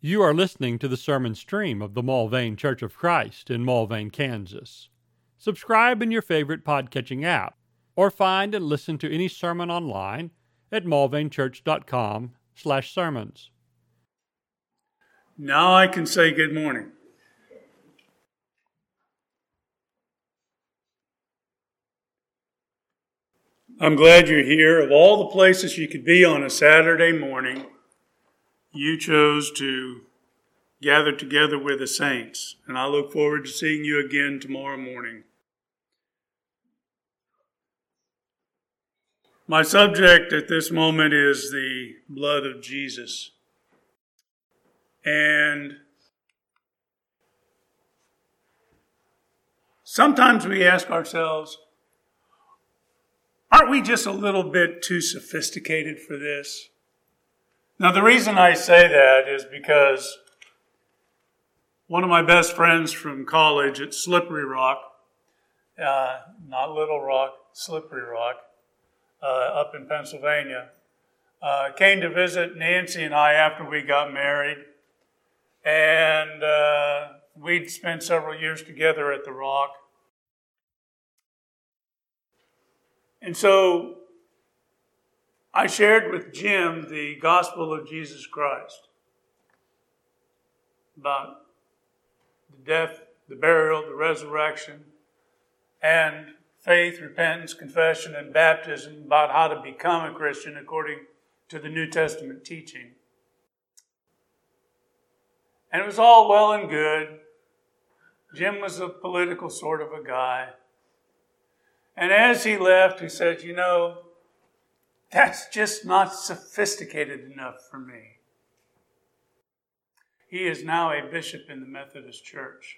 You are listening to the sermon stream of the Mulvane Church of Christ in Mulvane, Kansas. Subscribe in your favorite podcatching app, or find and listen to any sermon online at mulvanechurch.com/sermons. Now I can say good morning. I'm glad you're here. Of all the places you could be on a Saturday morning, you chose to gather together with the saints, and I look forward to seeing you again tomorrow morning. My subject at this moment is the blood of Jesus. And sometimes we ask ourselves, aren't we just a little bit too sophisticated for this? Now, the reason I say that is because one of my best friends from college at Slippery Rock, not Little Rock, Slippery Rock, up in Pennsylvania, came to visit Nancy and I after we got married. And we'd spent several years together at the Rock. And so I shared with Jim the gospel of Jesus Christ, about the death, the burial, the resurrection, and faith, repentance, confession, and baptism, about how to become a Christian according to the New Testament teaching. And it was all well and good. Jim was a political sort of a guy. And as he left, he said, you know, that's just not sophisticated enough for me. He is now a bishop in the Methodist Church.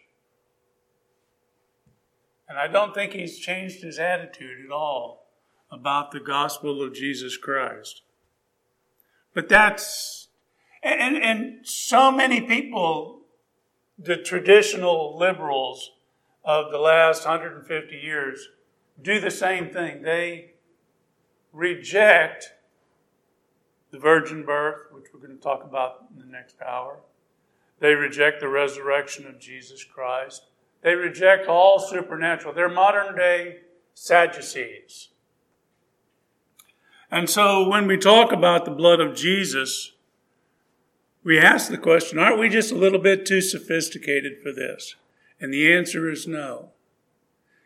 And I don't think he's changed his attitude at all about the gospel of Jesus Christ. But that's, and so many people, the traditional liberals of the last 150 years, do the same thing. They reject the virgin birth, which we're going to talk about in the next hour. They reject the resurrection of Jesus Christ. They reject all supernatural. They're modern-day Sadducees. And so when we talk about the blood of Jesus, we ask the question, aren't we just a little bit too sophisticated for this? And the answer is no.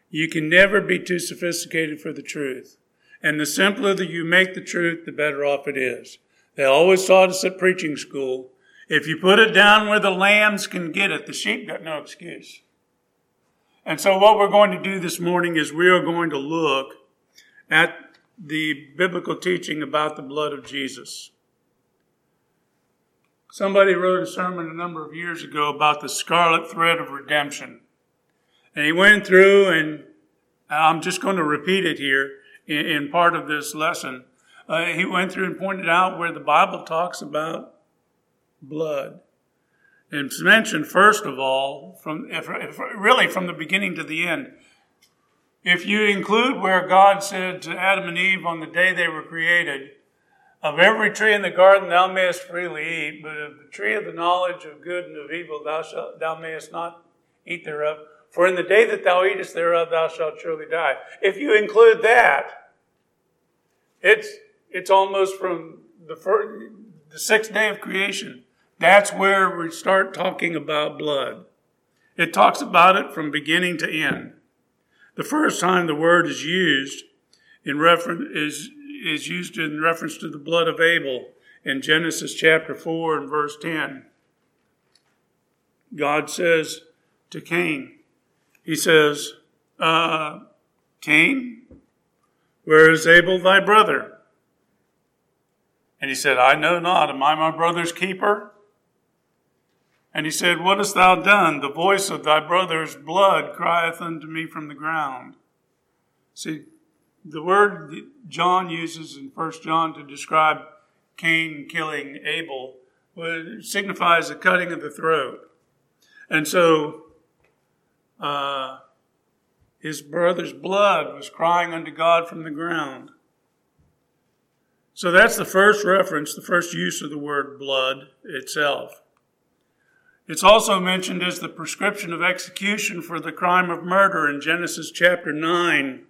You can never be too sophisticated for the truth. And the simpler that you make the truth, the better off it is. They always taught us at preaching school, if you put it down where the lambs can get it, the sheep got no excuse. And so what we're going to do this morning is we are going to look at the biblical teaching about the blood of Jesus. Somebody wrote a sermon a number of years ago about the scarlet thread of redemption. And he went through, and I'm just going to repeat it here, in part of this lesson, he went through and pointed out where the Bible talks about blood. And it's mentioned, first of all, from the beginning to the end. If you include where God said to Adam and Eve on the day they were created, of every tree in the garden thou mayest freely eat, but of the tree of the knowledge of good and of evil thou mayest not eat thereof. For in the day that thou eatest thereof, thou shalt surely die. If you include that, it's almost from the sixth day of creation. That's where we start talking about blood. It talks about it from beginning to end. The first time the word is used in reference is used in reference to the blood of Abel in Genesis chapter 4 and verse 10. God says to Cain, he says, Cain, where is Abel thy brother? And he said, I know not. Am I my brother's keeper? And he said, what hast thou done? The voice of thy brother's blood crieth unto me from the ground. See, the word that John uses in 1 John to describe Cain killing Abel signifies the cutting of the throat. And so, his brother's blood was crying unto God from the ground. So that's the first reference, the first use of the word blood itself. It's also mentioned as the prescription of execution for the crime of murder in Genesis chapter 9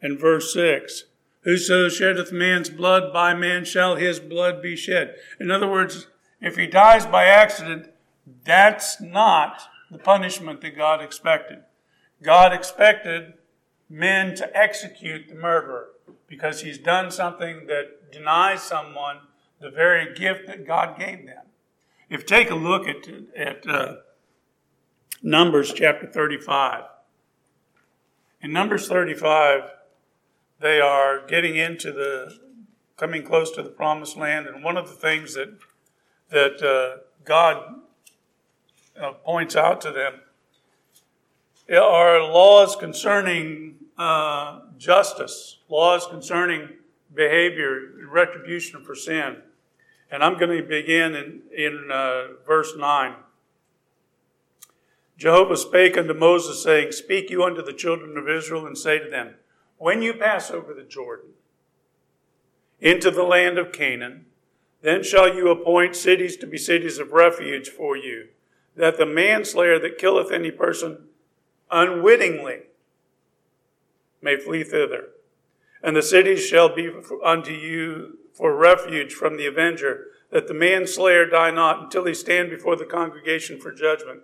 and verse 6. Whoso sheddeth man's blood, by man shall his blood be shed. In other words, if he dies by accident, that's not the punishment that God expected. God expected men to execute the murderer because he's done something that denies someone the very gift that God gave them. If take a look at Numbers chapter 35. In Numbers 35, they are getting into coming close to the promised land. And one of the things that God points out to them are laws concerning justice, laws concerning behavior, retribution for sin. And I'm going to begin in verse 9. Jehovah spake unto Moses, saying, Speak you unto the children of Israel, and say to them, When you pass over the Jordan into the land of Canaan, then shall you appoint cities to be cities of refuge for you, that the manslayer that killeth any person unwittingly may flee thither. And the cities shall be unto you for refuge from the avenger, that the manslayer die not until he stand before the congregation for judgment.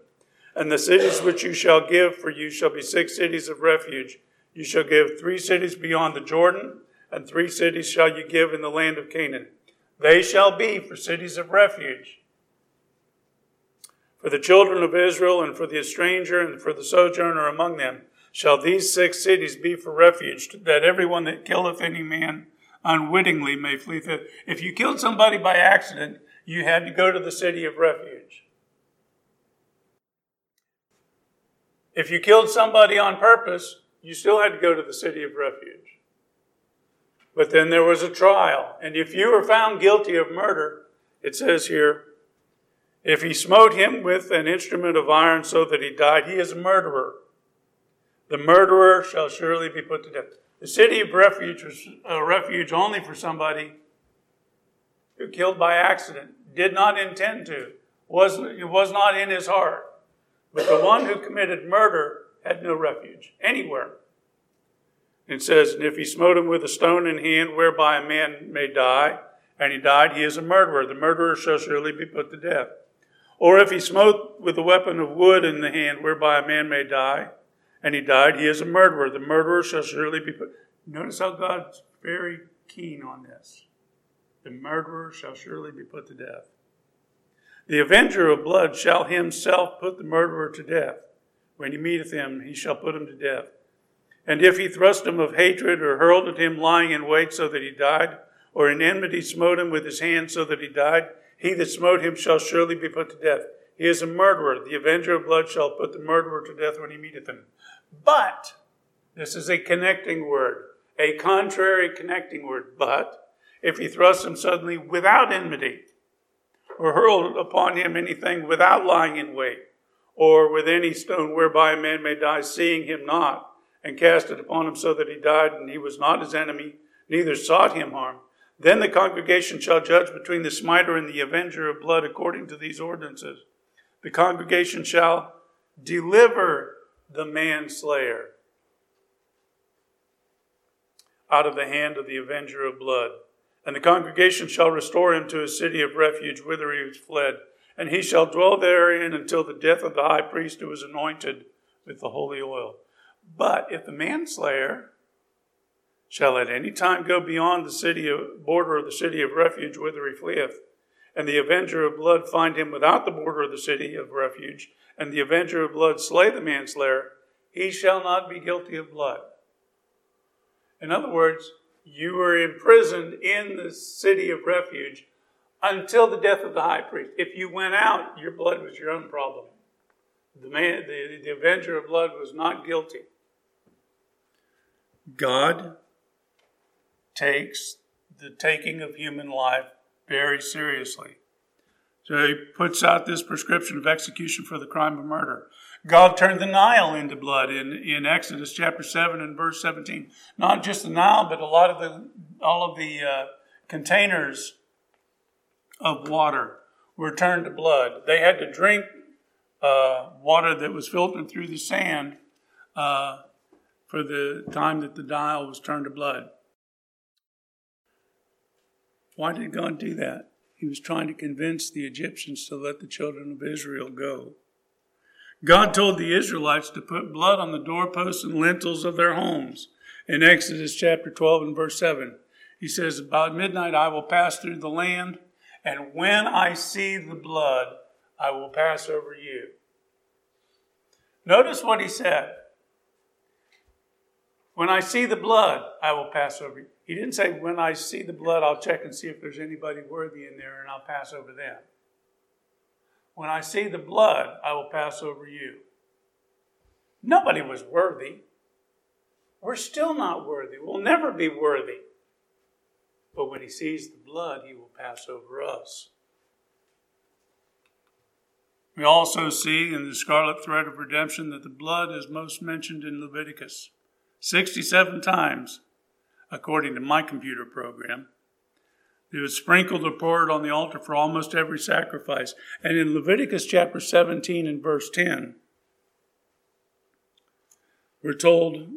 And the cities which you shall give for you shall be 6 cities of refuge. You shall give 3 cities beyond the Jordan, and 3 cities shall you give in the land of Canaan. They shall be for cities of refuge. For the children of Israel, and for the stranger, and for the sojourner among them, shall these 6 cities be for refuge, that everyone that killeth any man unwittingly may flee thither. If you killed somebody by accident, you had to go to the city of refuge. If you killed somebody on purpose, you still had to go to the city of refuge. But then there was a trial. And if you were found guilty of murder, it says here, if he smote him with an instrument of iron so that he died, he is a murderer. The murderer shall surely be put to death. The city of refuge was a refuge only for somebody who killed by accident, did not intend to, it was not in his heart. But the one who committed murder had no refuge anywhere. It says, and if he smote him with a stone in hand whereby a man may die, and he died, he is a murderer. The murderer shall surely be put to death. Or if he smote with a weapon of wood in the hand whereby a man may die, and he died, he is a murderer. The murderer shall surely be put. Notice how God's very keen on this. The murderer shall surely be put to death. The avenger of blood shall himself put the murderer to death. When he meeteth him, he shall put him to death. And if he thrust him of hatred, or hurled at him lying in wait so that he died, or in enmity smote him with his hand so that he died, he that smote him shall surely be put to death. He is a murderer. The avenger of blood shall put the murderer to death when he meeteth him. But, this is a connecting word, a contrary connecting word, but, if he thrust him suddenly without enmity, or hurled upon him anything without lying in wait, or with any stone whereby a man may die, seeing him not, and cast it upon him so that he died, and he was not his enemy, neither sought him harm, then the congregation shall judge between the smiter and the avenger of blood according to these ordinances. The congregation shall deliver the manslayer out of the hand of the avenger of blood. And the congregation shall restore him to his city of refuge, whither he was fled. And he shall dwell therein until the death of the high priest who was anointed with the holy oil. But if the manslayer shall at any time go beyond the border of the city of refuge, whither he fleeth, and the avenger of blood find him without the border of the city of refuge, and the avenger of blood slay the manslayer, he shall not be guilty of blood. In other words, you were imprisoned in the city of refuge until the death of the high priest. If you went out, your blood was your own problem. The avenger of blood was not guilty. God takes the taking of human life very seriously. So he puts out this prescription of execution for the crime of murder. God turned the Nile into blood in Exodus chapter 7 and verse 17. Not just the Nile, but all of the containers of water were turned to blood. They had to drink water that was filtered through the sand for the time that the dial was turned to blood. Why did God do that? He was trying to convince the Egyptians to let the children of Israel go. God told the Israelites to put blood on the doorposts and lintels of their homes. In Exodus chapter 12 and verse 7, he says, "About midnight I will pass through the land, and when I see the blood, I will pass over you." Notice what he said. When I see the blood, I will pass over you. He didn't say, when I see the blood, I'll check and see if there's anybody worthy in there and I'll pass over them. When I see the blood, I will pass over you. Nobody was worthy. We're still not worthy. We'll never be worthy. But when he sees the blood, he will pass over us. We also see in the scarlet thread of redemption that the blood is most mentioned in Leviticus. 67 times, according to my computer program. It was sprinkled or poured on the altar for almost every sacrifice. And in Leviticus chapter 17 and verse 10, we're told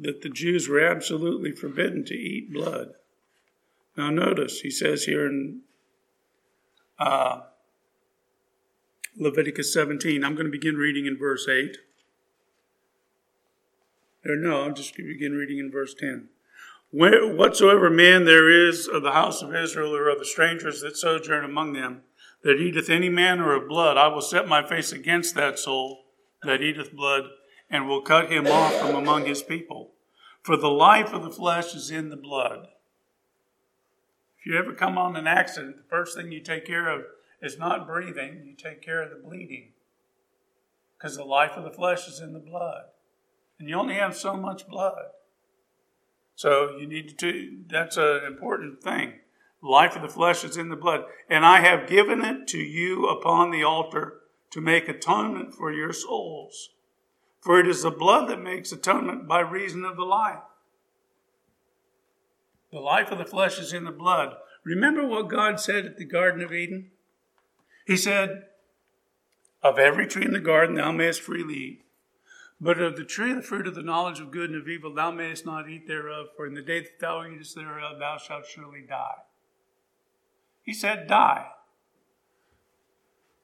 that the Jews were absolutely forbidden to eat blood. Now notice, he says here in Leviticus 17, I'm going to begin reading in verse 8. I'm just going to begin reading in verse 10. Whatsoever man there is of the house of Israel or of the strangers that sojourn among them, that eateth any manner of blood, I will set my face against that soul that eateth blood, and will cut him off from among his people. For the life of the flesh is in the blood. If you ever come on an accident, the first thing you take care of is not breathing, you take care of the bleeding. Because the life of the flesh is in the blood. And you only have so much blood. So you need to, that's an important thing. Life of the flesh is in the blood. And I have given it to you upon the altar to make atonement for your souls. For it is the blood that makes atonement by reason of the life. The life of the flesh is in the blood. Remember what God said at the Garden of Eden? He said, of every tree in the garden thou mayest freely eat. But of the tree of the fruit of the knowledge of good and of evil, thou mayest not eat thereof, for in the day that thou eatest thereof, thou shalt surely die. He said, die.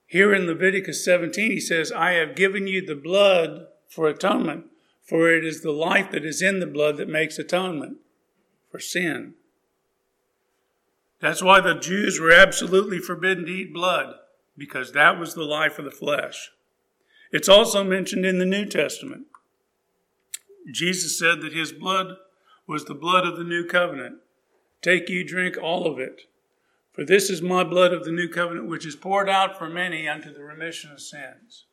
Here in Leviticus 17, he says, I have given you the blood for atonement, for it is the life that is in the blood that makes atonement for sin. That's why the Jews were absolutely forbidden to eat blood, because that was the life of the flesh. It's also mentioned in the New Testament. Jesus said that his blood was the blood of the new covenant. Take ye, drink all of it. For this is my blood of the new covenant, which is poured out for many unto the remission of sins.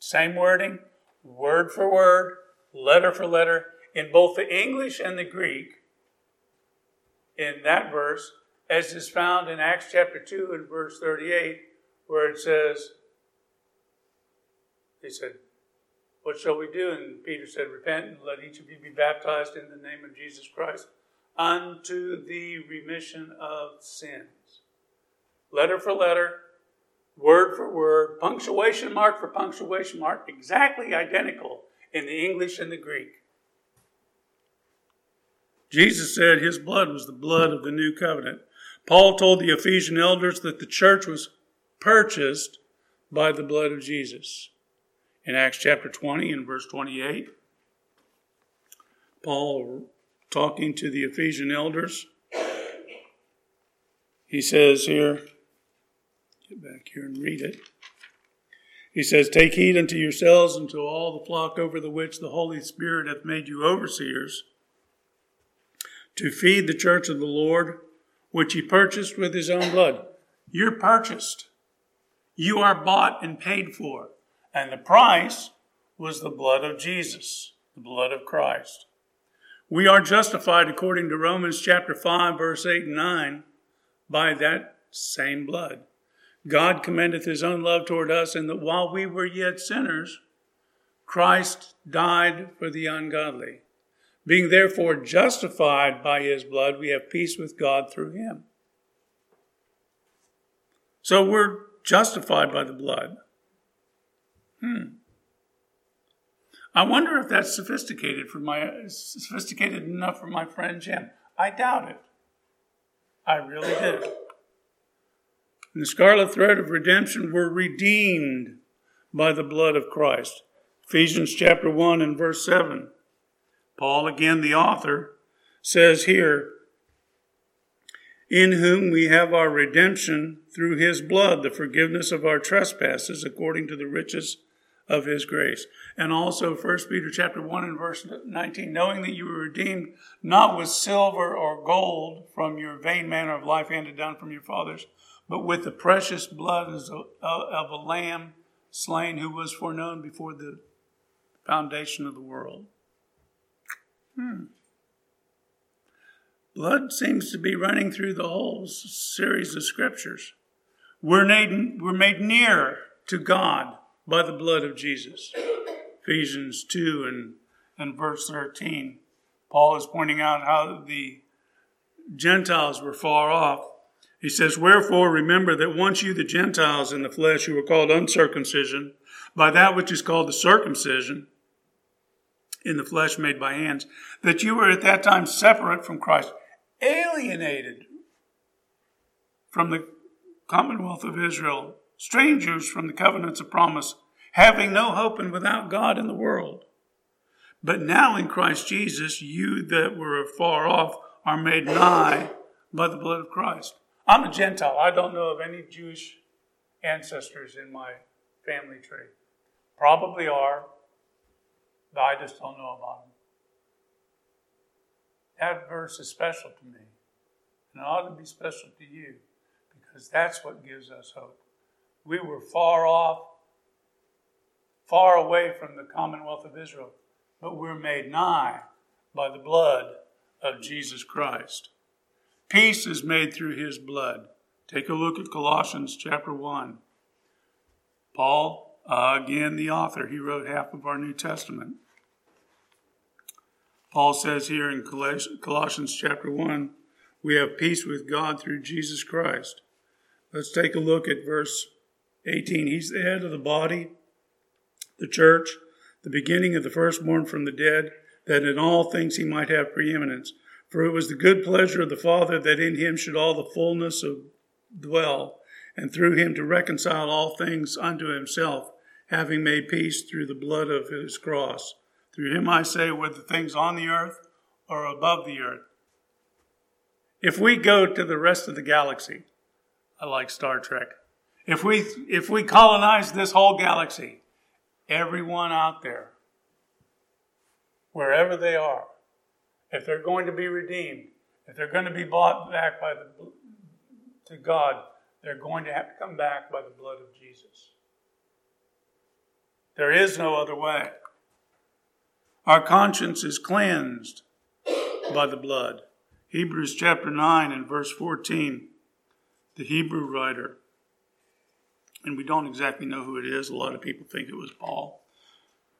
Same wording, word for word, letter for letter, in both the English and the Greek, in that verse, as is found in Acts chapter 2 and verse 38, where it says, he said, what shall we do? And Peter said, repent and let each of you be baptized in the name of Jesus Christ unto the remission of sins. Letter for letter, word for word, punctuation mark for punctuation mark, exactly identical in the English and the Greek. Jesus said his blood was the blood of the new covenant. Paul told the Ephesian elders that the church was purchased by the blood of Jesus. In Acts chapter 20 and verse 28, Paul, talking to the Ephesian elders, he says here, get back here and read it. He says, take heed unto yourselves and to all the flock over the which the Holy Spirit hath made you overseers, to feed the church of the Lord, which he purchased with his own blood. You're purchased. You are bought and paid for. And the price was the blood of Jesus, the blood of Christ. We are justified according to Romans chapter 5, verse 8 and 9, by that same blood. God commendeth his own love toward us, in that while we were yet sinners, Christ died for the ungodly. Being therefore justified by his blood, we have peace with God through him. So we're justified by the blood. I wonder if that's sophisticated enough for my friend Jim. I doubt it. I really do. In the scarlet thread of redemption, we're redeemed by the blood of Christ. Ephesians chapter 1 and verse 7. Paul, again the author, says here, in whom we have our redemption through his blood, the forgiveness of our trespasses according to the riches of his grace. And also 1 Peter chapter 1 and verse 19, knowing that you were redeemed not with silver or gold from your vain manner of life handed down from your fathers, but with the precious blood of a lamb slain who was foreknown before the foundation of the world. Blood seems to be running through the whole series of scriptures. We're made near to God by the blood of Jesus. Ephesians 2 and verse 13. Paul is pointing out how the Gentiles were far off. He says, wherefore remember that once you, the Gentiles in the flesh, who were called uncircumcision, by that which is called the circumcision, in the flesh made by hands, that you were at that time separate from Christ, alienated from the commonwealth of Israel, strangers from the covenants of promise, having no hope and without God in the world. But now in Christ Jesus, you that were afar off are made nigh by the blood of Christ. I'm a Gentile. I don't know of any Jewish ancestors in my family tree. Probably are, but I just don't know about them. That verse is special to me, and it ought to be special to you, because that's what gives us hope. We were far off, far away from the commonwealth of Israel, but we're made nigh by the blood of Jesus Christ. Peace is made through his blood. Take a look at Colossians chapter 1. Paul, again the author, he wrote half of our New Testament. Paul says here in Colossians chapter 1, we have peace with God through Jesus Christ. Let's take a look at verse 18. He's the head of the body, the church, the beginning of the firstborn from the dead, that in all things he might have preeminence. For it was the good pleasure of the Father that in him should all the fullness of dwell, and through him to reconcile all things unto himself, having made peace through the blood of his cross. Through him, I say, whether things on the earth or above the earth. If we go to the rest of the galaxy, I like Star Trek. If we colonize this whole galaxy, everyone out there, wherever they are, if they're going to be redeemed, if they're going to be bought back to God, they're going to have to come back by the blood of Jesus. There is no other way. Our conscience is cleansed by the blood. Hebrews chapter 9 and verse 14. The Hebrew writer, and we don't exactly know who it is. A lot of people think it was Paul.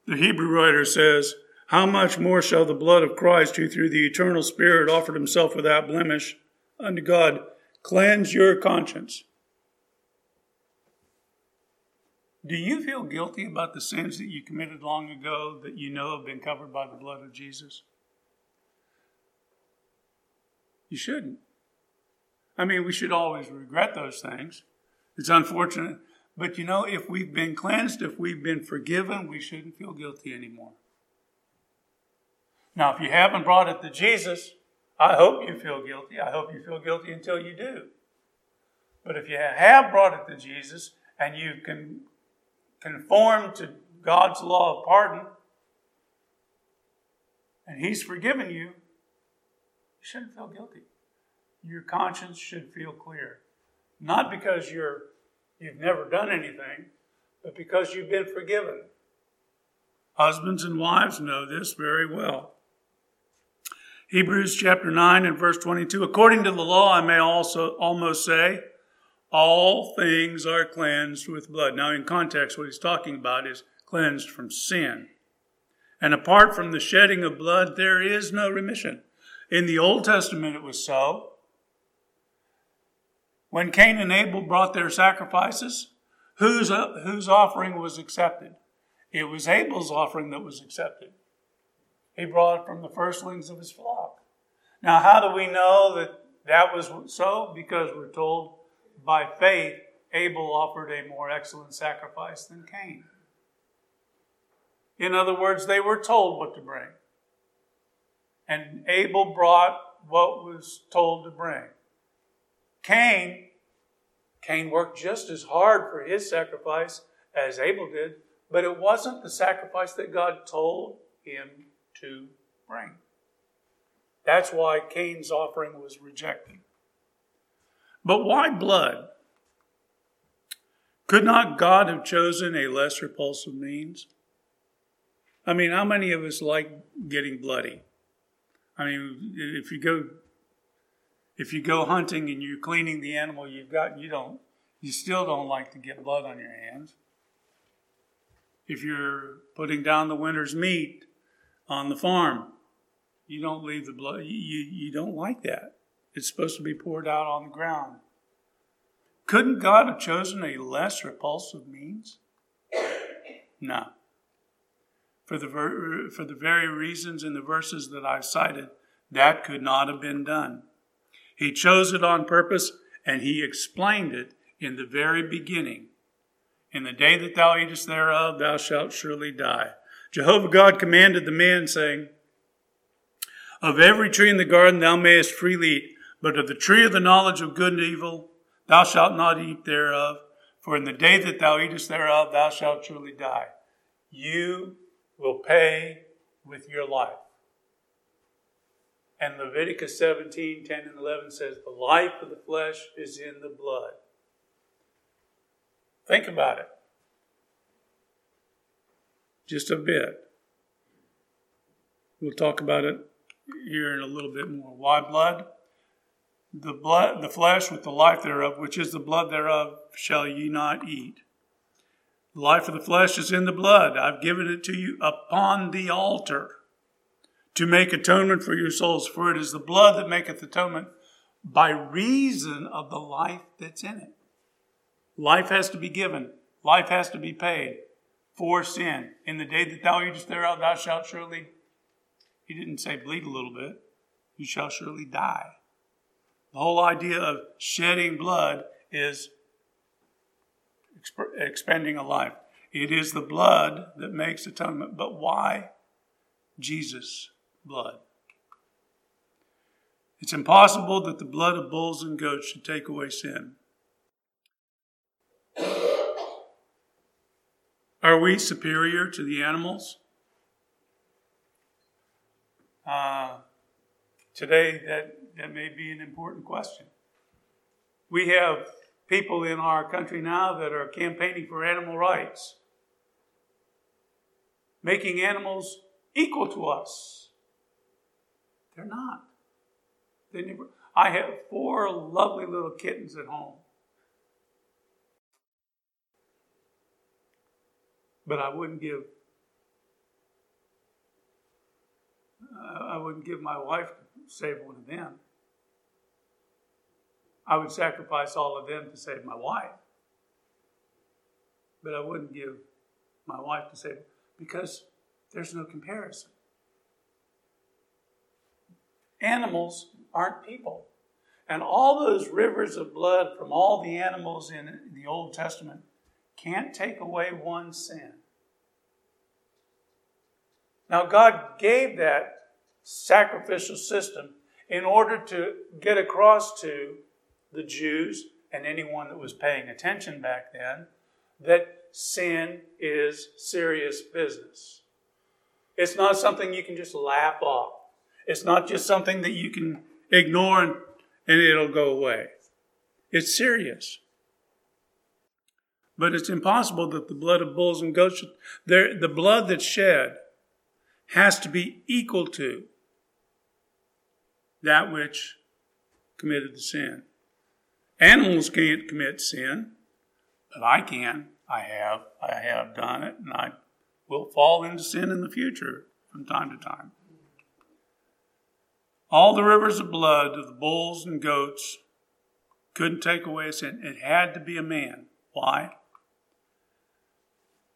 The Hebrew writer says, how much more shall the blood of Christ, who through the eternal Spirit offered himself without blemish unto God, cleanse your conscience? Do you feel guilty about the sins that you committed long ago that you know have been covered by the blood of Jesus? You shouldn't. I mean, we should always regret those things. It's unfortunate. But you know, if we've been cleansed, if we've been forgiven, we shouldn't feel guilty anymore. Now, if you haven't brought it to Jesus, I hope you feel guilty. I hope you feel guilty until you do. But if you have brought it to Jesus and you can conform to God's law of pardon and he's forgiven you, you shouldn't feel guilty. Your conscience should feel clear. Not because you've never done anything, but because you've been forgiven. Husbands and wives know this very well. Hebrews chapter 9 and verse 22. According to the law, I may also almost say, all things are cleansed with blood. Now in context, what he's talking about is cleansed from sin. And apart from the shedding of blood, there is no remission. In the Old Testament, it was so. When Cain and Abel brought their sacrifices, whose offering was accepted? It was Abel's offering that was accepted. He brought from the firstlings of his flock. Now, how do we know that that was so? Because we're told by faith, Abel offered a more excellent sacrifice than Cain. In other words, they were told what to bring. And Abel brought what was told to bring. Cain worked just as hard for his sacrifice as Abel did, but it wasn't the sacrifice that God told him to bring. That's why Cain's offering was rejected. But why blood? Could not God have chosen a less repulsive means? I mean, how many of us like getting bloody? I mean, if you go hunting and you're cleaning the animal you've got, you still don't like to get blood on your hands. If you're putting down the winter's meat on the farm, you don't leave the blood. You don't like that. It's supposed to be poured out on the ground. Couldn't God have chosen a less repulsive means? No. For the very reasons in the verses that I've cited, that could not have been done. He chose it on purpose, and he explained it in the very beginning. In the day that thou eatest thereof, thou shalt surely die. Jehovah God commanded the man, saying, of every tree in the garden thou mayest freely eat, but of the tree of the knowledge of good and evil thou shalt not eat thereof, for in the day that thou eatest thereof thou shalt surely die. You will pay with your life. And Leviticus 17:10-11 says, the life of the flesh is in the blood. Think about it. Just a bit. We'll talk about it here in a little bit more. Why blood? The blood, the flesh with the life thereof, which is the blood thereof, shall ye not eat. The life of the flesh is in the blood. I've given it to you upon the altar to make atonement for your souls. For it is the blood that maketh atonement by reason of the life that's in it. Life has to be given. Life has to be paid for sin. In the day that thou eatest thereof, thou shalt surely, he didn't say bleed a little bit, you shall surely die. The whole idea of shedding blood is expending a life. It is the blood that makes atonement. But why Jesus' blood? It's impossible that the blood of bulls and goats should take away sin. Are we superior to the animals? Today, that may be an important question. We have people in our country now that are campaigning for animal rights, making animals equal to us. They're not. I have 4 lovely little kittens at home. But I wouldn't give my wife to save one of them. I would sacrifice all of them to save my wife. But I wouldn't give my wife to save, because there's no comparison. Animals aren't people. And all those rivers of blood from all the animals in the Old Testament can't take away one sin. Now, God gave that sacrificial system in order to get across to the Jews and anyone that was paying attention back then that sin is serious business. It's not something you can just laugh off. It's not just something that you can ignore and it'll go away. It's serious. But it's impossible that the blood of bulls and goats, the blood that's shed has to be equal to that which committed the sin. Animals can't commit sin, but I can. I have done it, and I will fall into sin in the future from time to time. All the rivers of blood of the bulls and goats couldn't take away sin. It had to be a man. Why?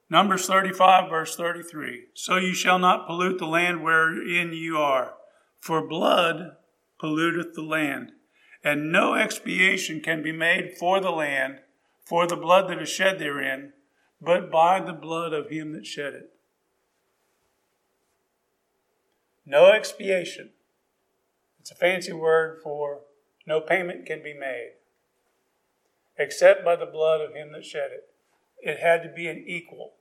Numbers 35, verse 33. So you shall not pollute the land wherein you are, for blood polluteth the land, and no expiation can be made for the land, for the blood that is shed therein, but by the blood of him that shed it. No expiation. It's a fancy word for no payment can be made, except by the blood of him that shed it. It had to be an equal.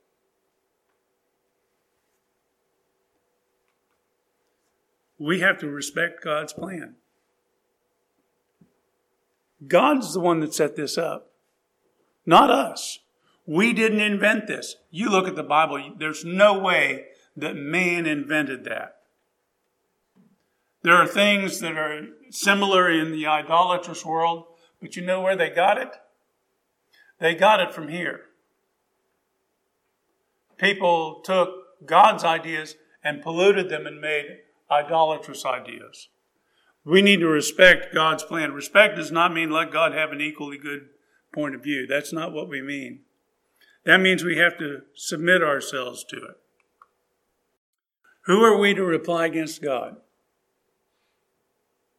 We have to respect God's plan. God's the one that set this up, not us. We didn't invent this. You look at the Bible, there's no way that man invented that. There are things that are similar in the idolatrous world, but you know where they got it? They got it from here. People took God's ideas and polluted them and made idolatrous ideas. We need to respect God's plan. Respect does not mean let God have an equally good point of view. That's not what we mean. That means we have to submit ourselves to it. Who are we to reply against God?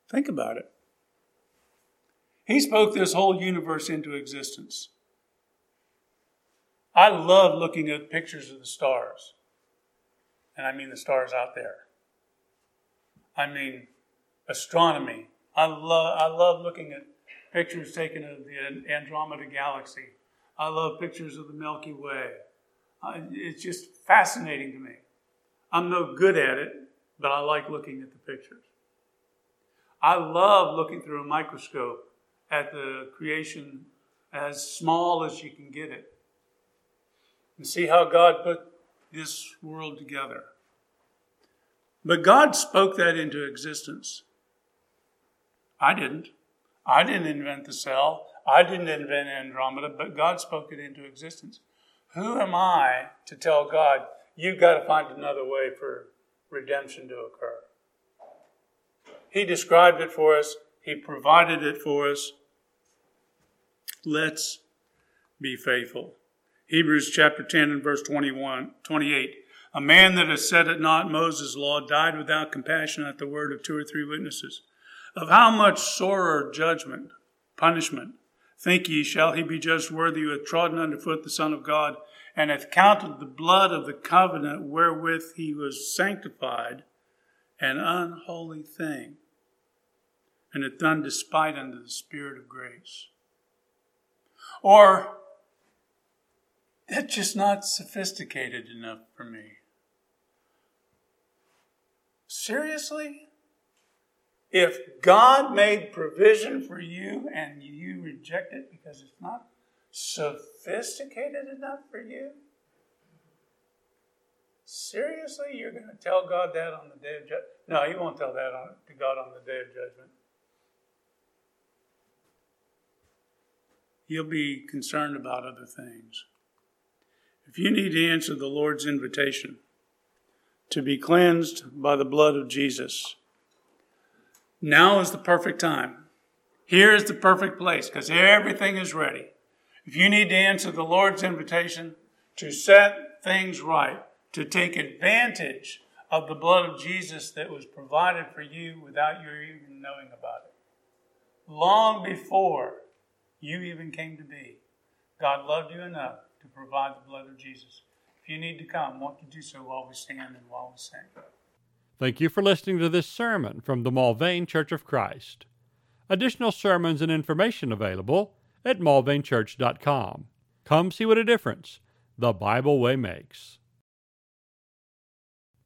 Think about it. He spoke this whole universe into existence. I love looking at pictures of the stars. And I mean the stars out there. I mean astronomy. I love looking at pictures taken of the Andromeda Galaxy. I love pictures of the Milky Way. It's just fascinating to me. I'm no good at it, but I like looking at the pictures. I love looking through a microscope at the creation as small as you can get it. And see how God put this world together. But God spoke that into existence. I didn't invent the cell. I didn't invent Andromeda, but God spoke it into existence. Who am I to tell God, you've got to find another way for redemption to occur? He described it for us. He provided it for us. Let's be faithful. Hebrews chapter 10 and verse 28. A man that has said it not Moses' law died without compassion at the word of two or three witnesses. Of how much sorer judgment, punishment, think ye, shall he be judged worthy who hath trodden underfoot the Son of God, and hath counted the blood of the covenant wherewith he was sanctified an unholy thing, and hath done despite unto the Spirit of grace. Or, that's just not sophisticated enough for me. Seriously? If God made provision for you and you reject it because it's not sophisticated enough for you? Seriously? You're going to tell God that on the day of judgment? No, you won't tell that to God on the day of judgment. He'll be concerned about other things. If you need to answer the Lord's invitation to be cleansed by the blood of Jesus, now is the perfect time. Here is the perfect place because everything is ready. If you need to answer the Lord's invitation to set things right, to take advantage of the blood of Jesus that was provided for you without your even knowing about it, long before you even came to be, God loved you enough to provide the blood of Jesus. If you need to come, won't you do so while we stand and while we sing? Thank you for listening to this sermon from the Mulvane Church of Christ. Additional sermons and information available at mulvanechurch.com. Come see what a difference the Bible way makes.